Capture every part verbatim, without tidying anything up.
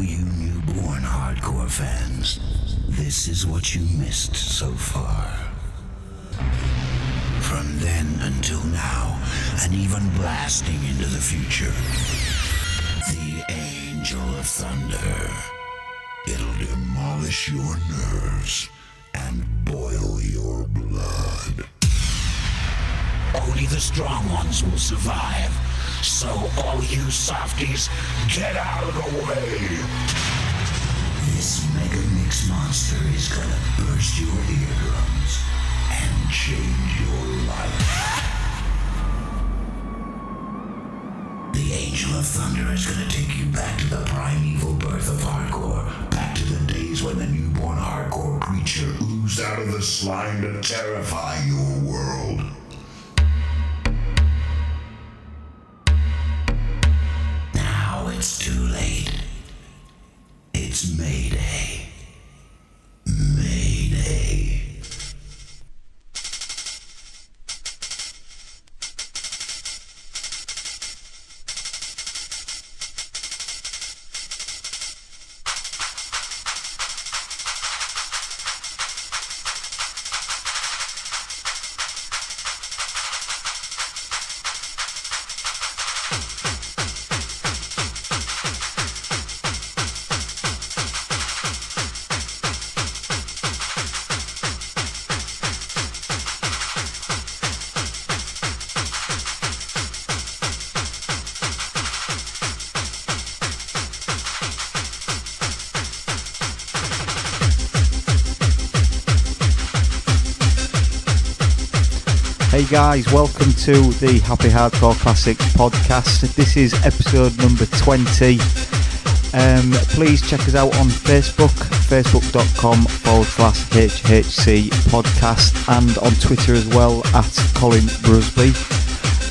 all you newborn hardcore fans, this is what you missed so far. From then until now, and even blasting into the future, the Angel of Thunder. It'll demolish your nerves and boil your blood. Only the strong ones will survive. So all you softies, get out of the way! This Mega Mix monster is gonna burst your eardrums and change your life. The Angel of Thunder is gonna take you back to the primeval birth of hardcore, back to the days when the newborn hardcore creature oozed out of the slime to terrify your world. It's too late. It's Mayday. Mayday. Hey guys, welcome to the Happy Hardcore Classic podcast. This is episode number twenty. Um, please check us out on Facebook, facebook.com forward slash HHC podcast, and on Twitter as well at Colin Brusby.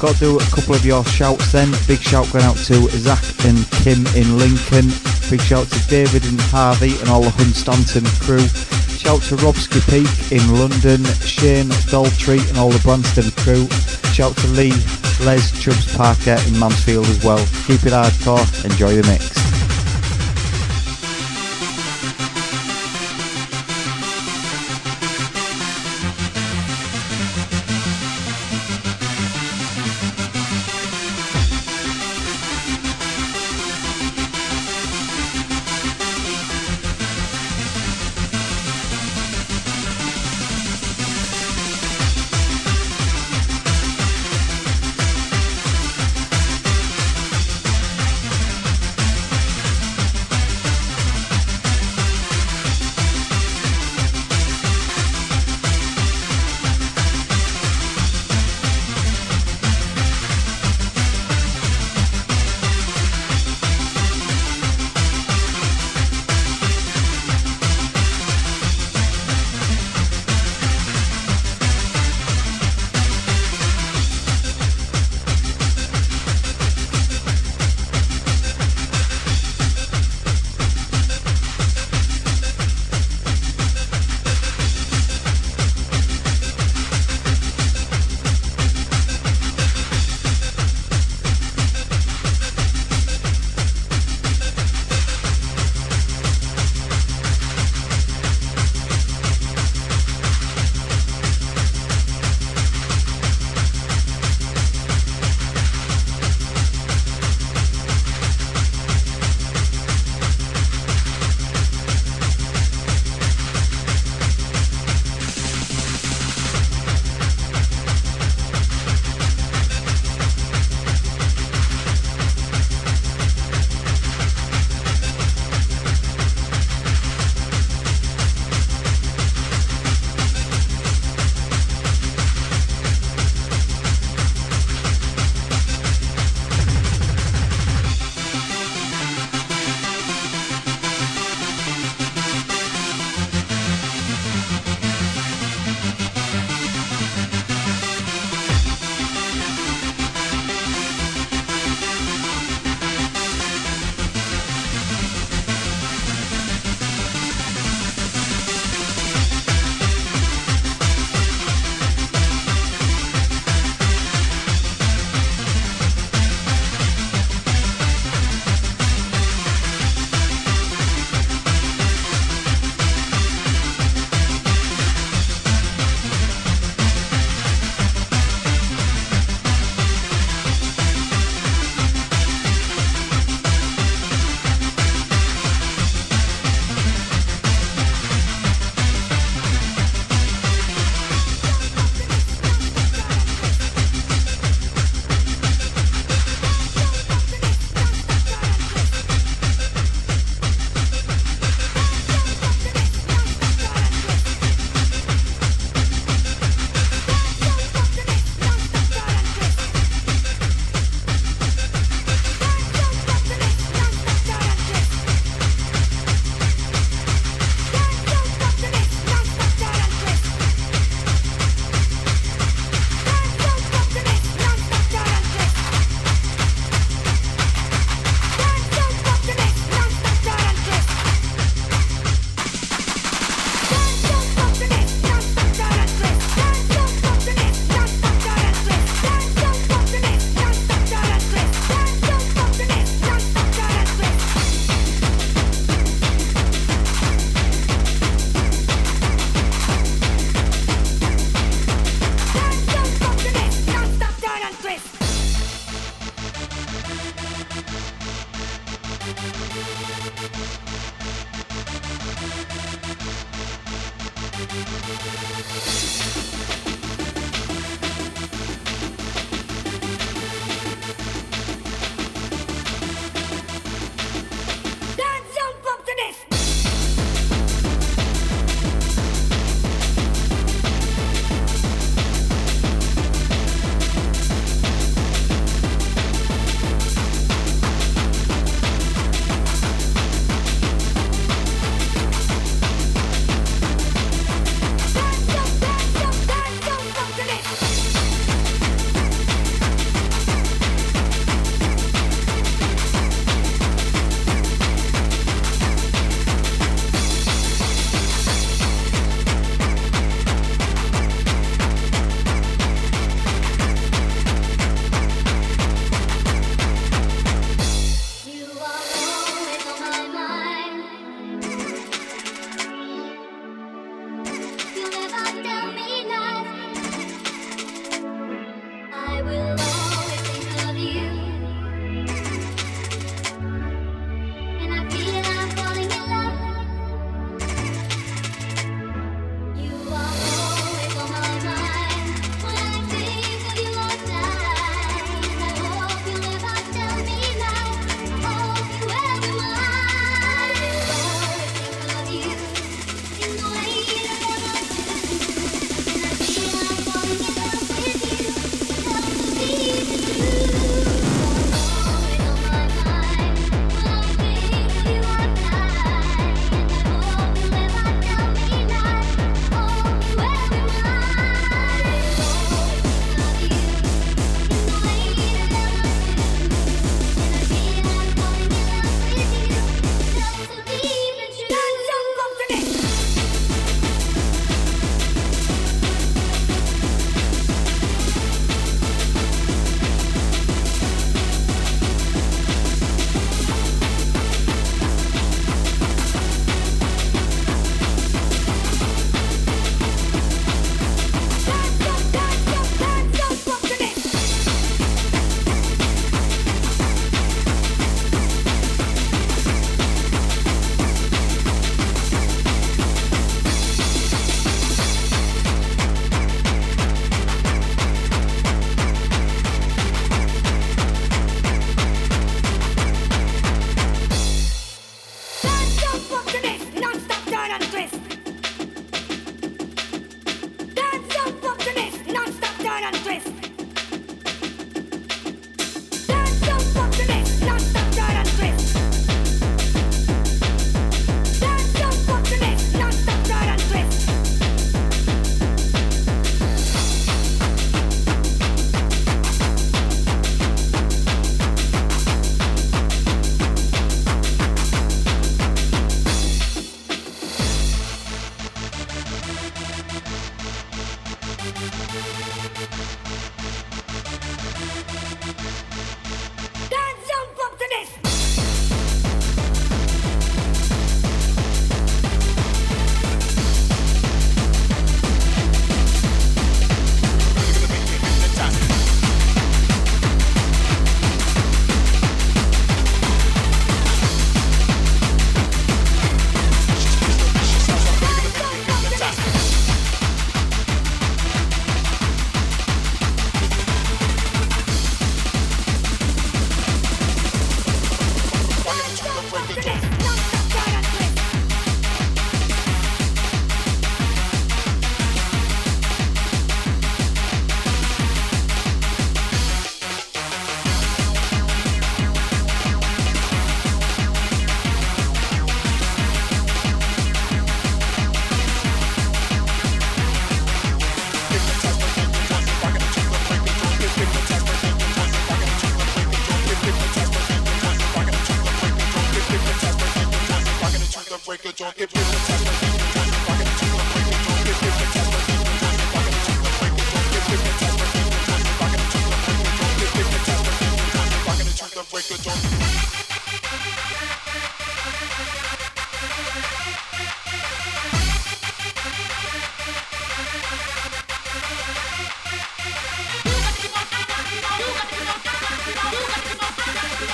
Got to do a couple of your shouts then. Big shout going out to Zach and Kim in Lincoln. Big shout to David and Harvey and all the Hunstanton crew. Shout to Robsky Peak in London, Shane Daltrey and all the Branston crew. Shout to Lee, Les, Chubbs, Parker in Mansfield as well. Keep it hardcore, enjoy the mix.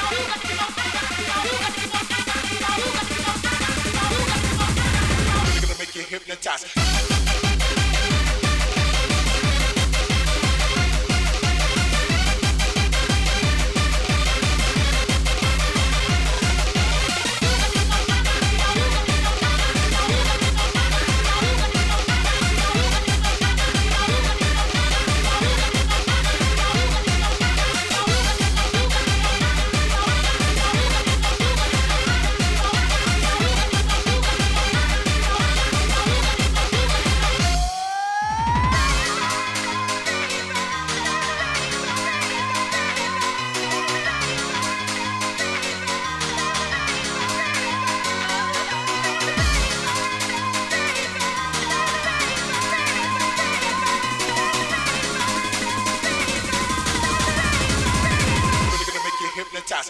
You gravitas.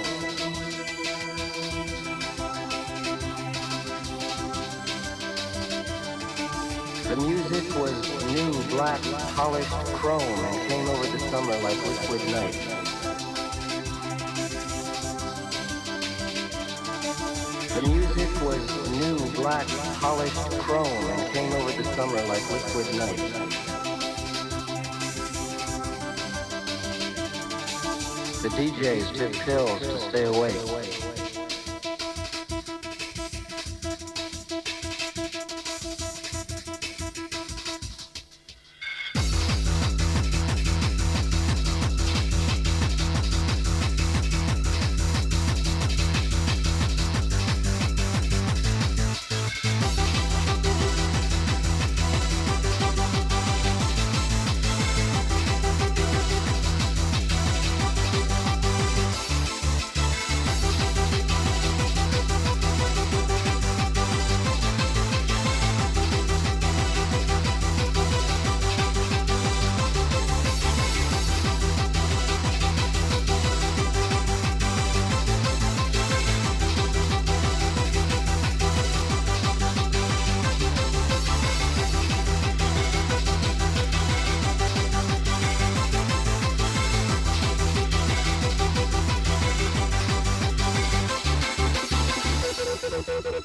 The music was new black polished chrome and came over the summer like liquid night. The music was new black polished chrome and came over the summer like liquid night. The D Js took pills to stay awake. The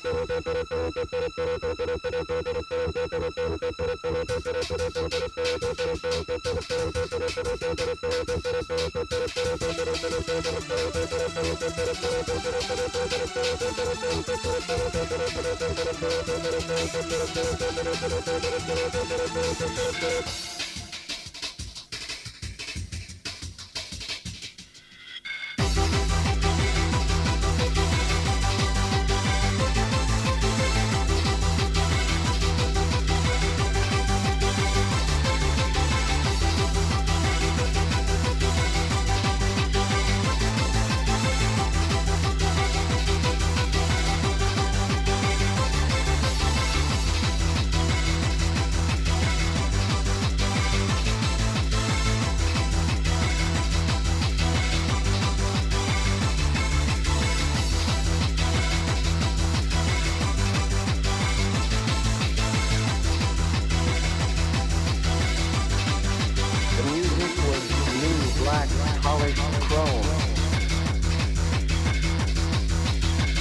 always grown.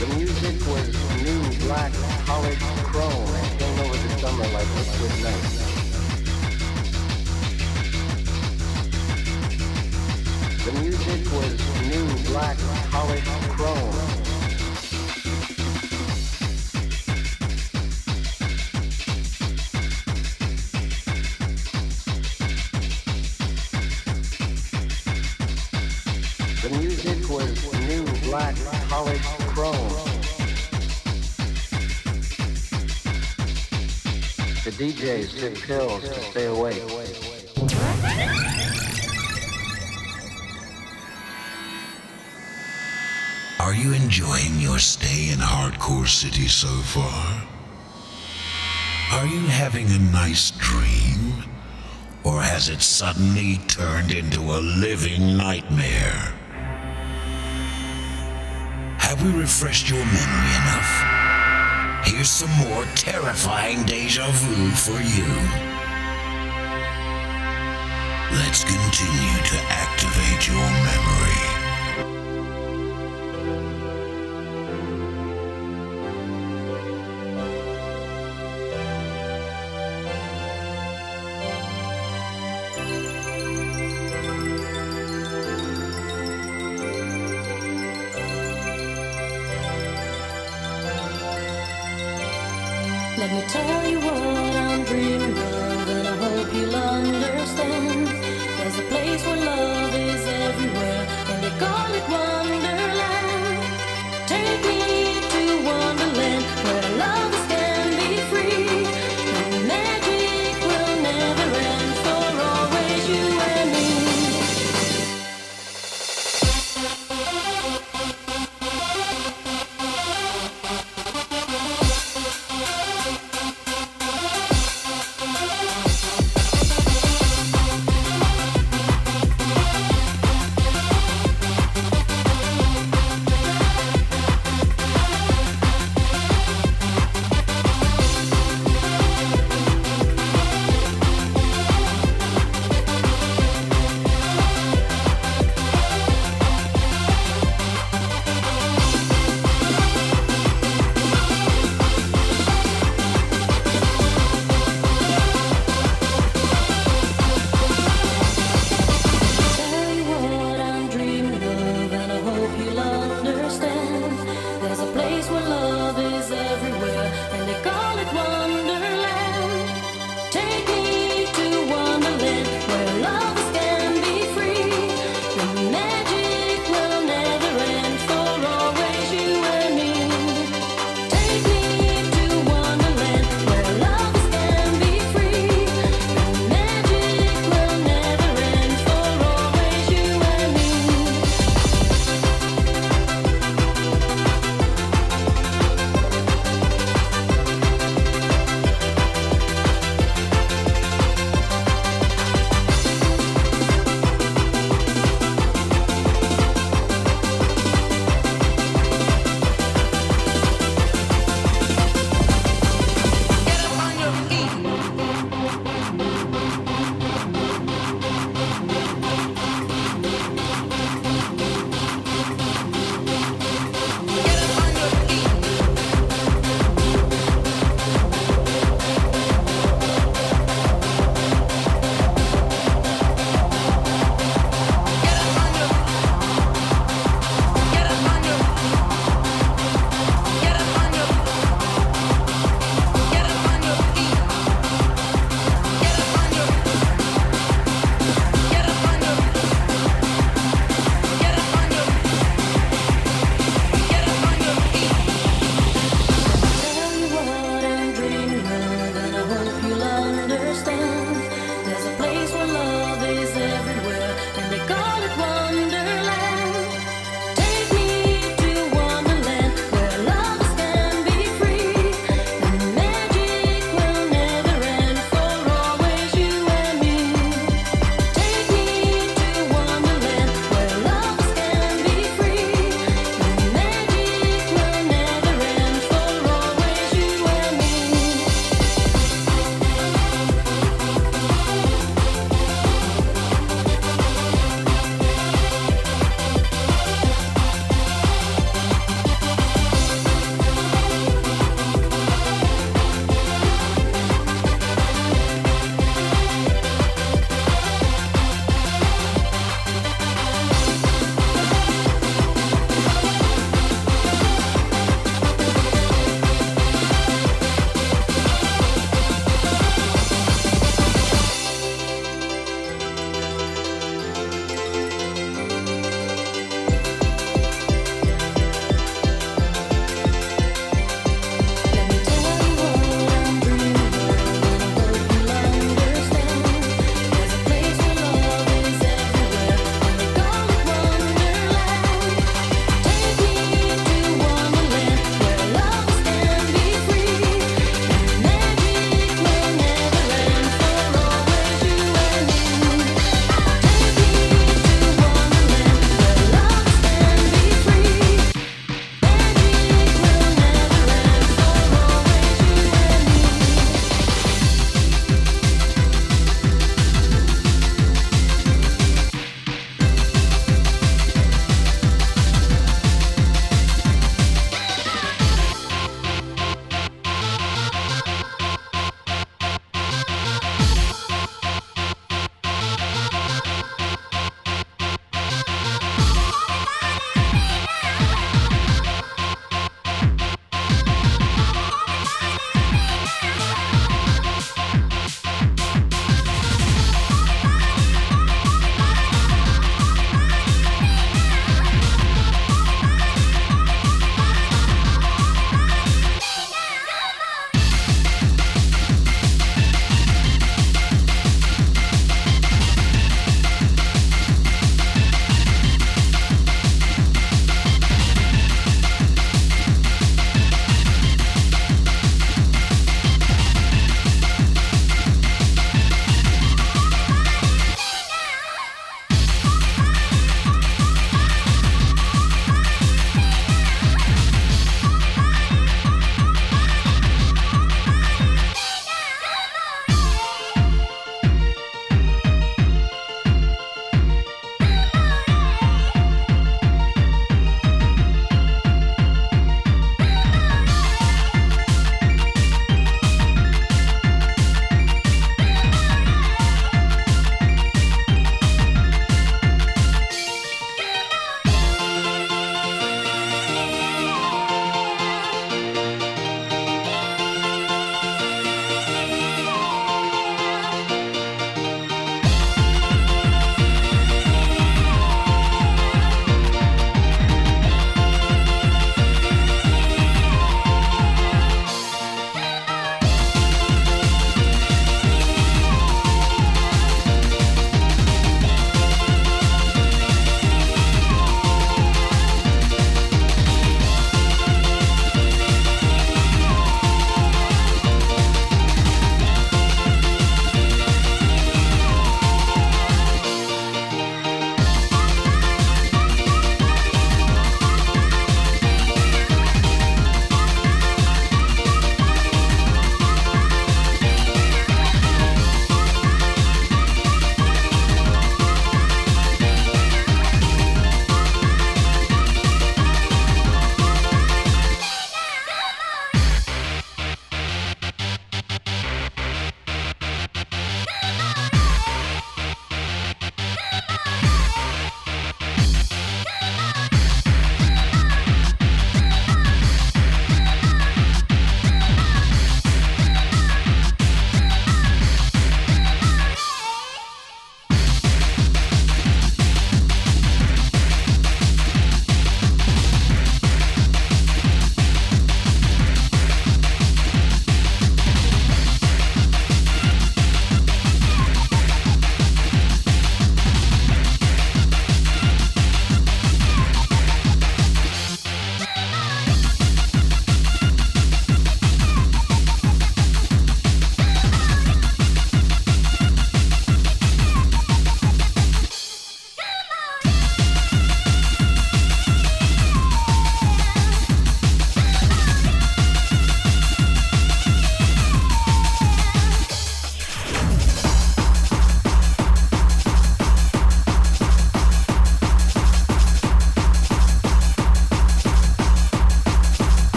The music was new black college chrome that came over the summer like liquid night. The music was new black college chrome. Black college chrome. The D Js took pills to stay awake. Are you enjoying your stay in Hardcore City so far? Are you having a nice dream? Or has it suddenly turned into a living nightmare? Have we refreshed your memory enough? Here's some more terrifying deja vu for you. Let's continue to activate your memory. Let me tell you what I'm dreaming of, and I hope you'll understand. There's a place where love is everywhere, and they call it Wonderland. Take me to Wonderland, where love is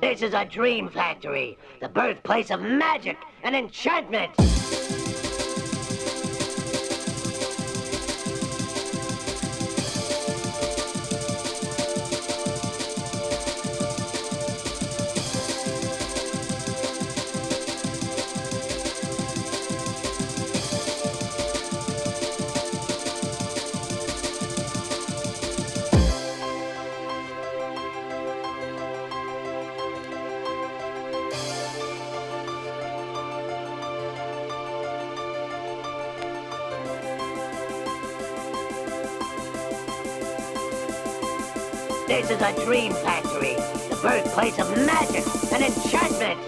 This is a dream factory, the birthplace of magic and enchantment. This is a dream factory, the birthplace of magic and enchantment.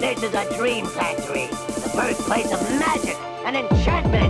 This is a dream factory, the birthplace of magic and enchantment.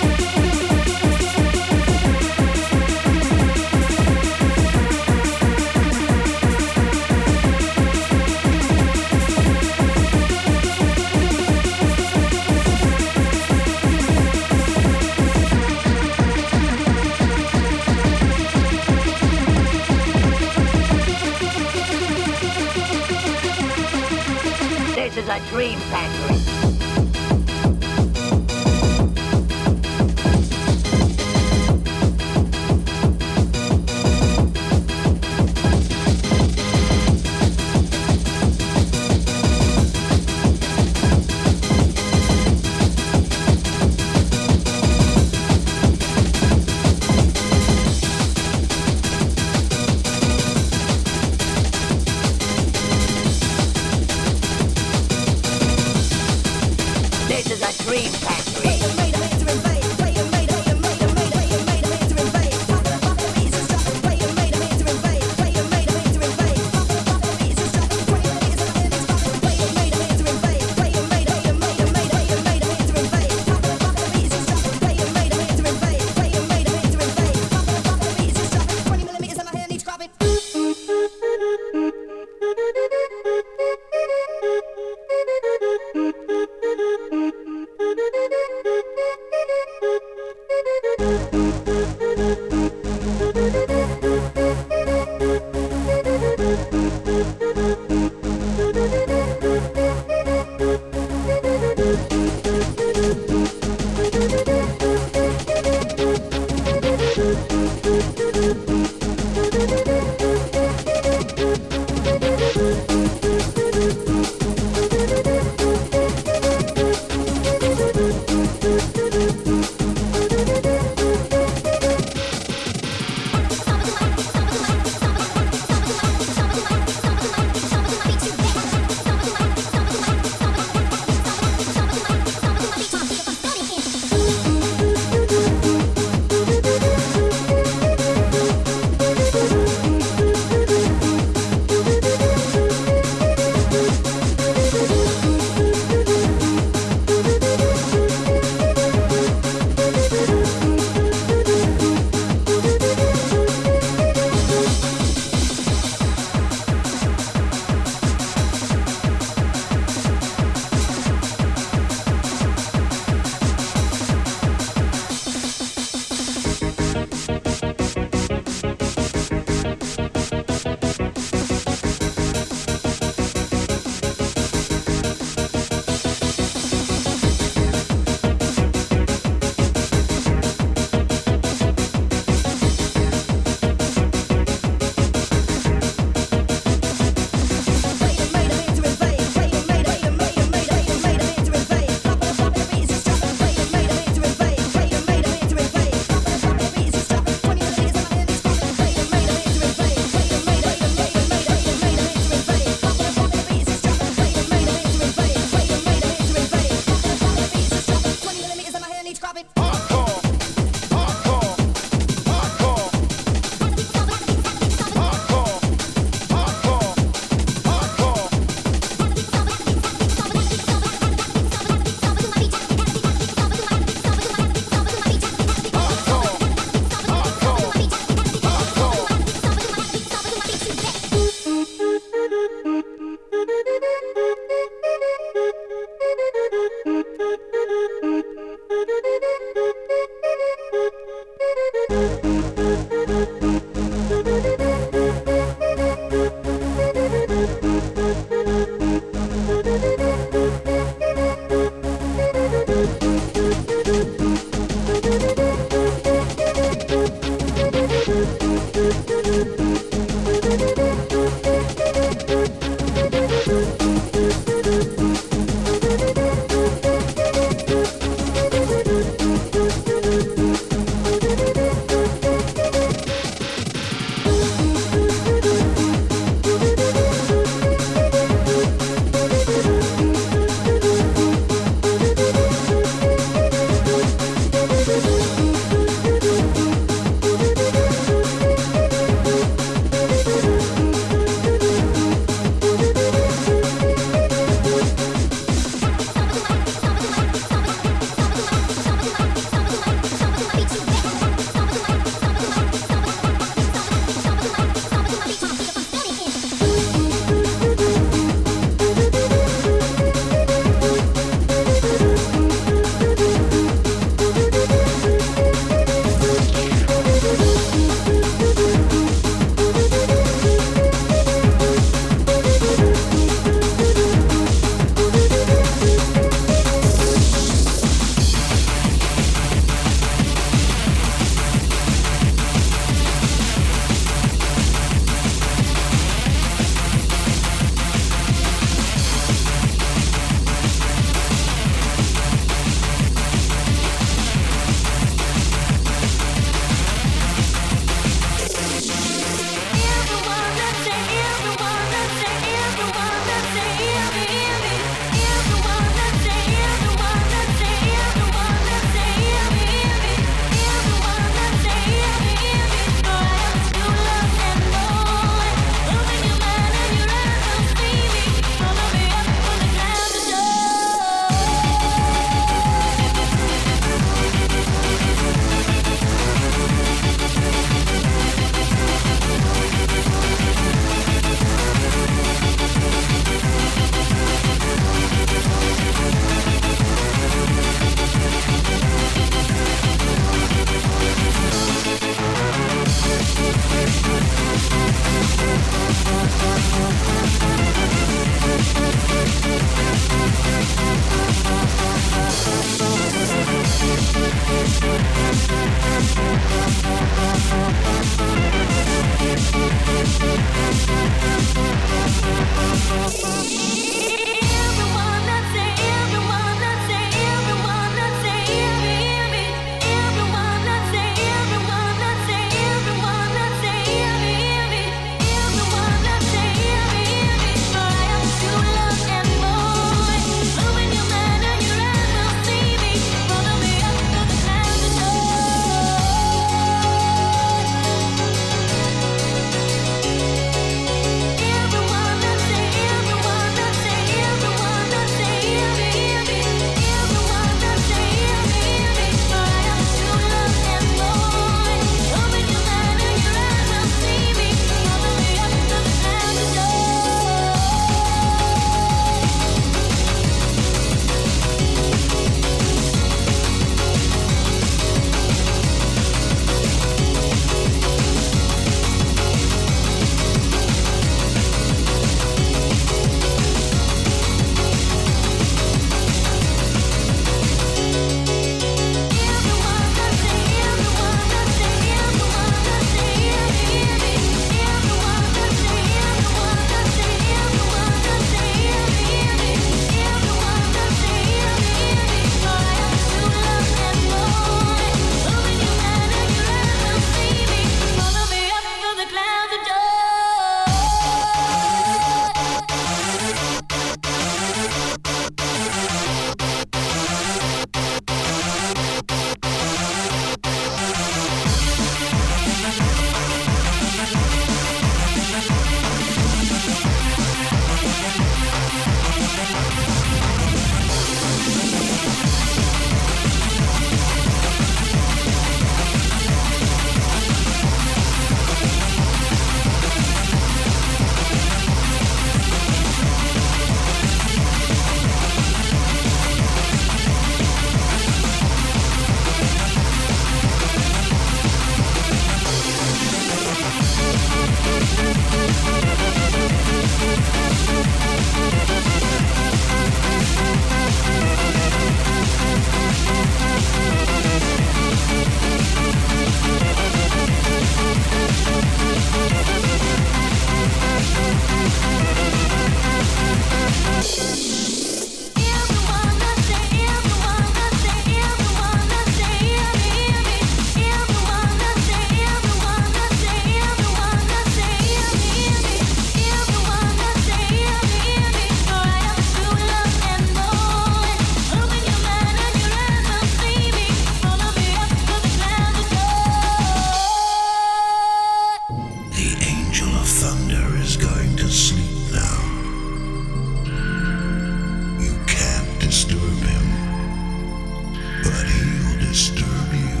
but he'll disturb you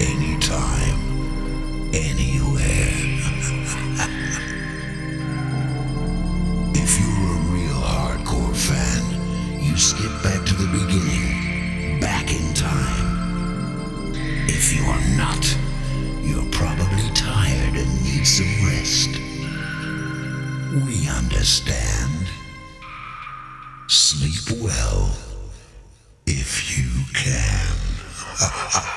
anytime, anywhere. If you're a real hardcore fan, you skip back to the beginning, back in time. If you are not, you're probably tired and need some rest. We understand. Sleep well, if you can.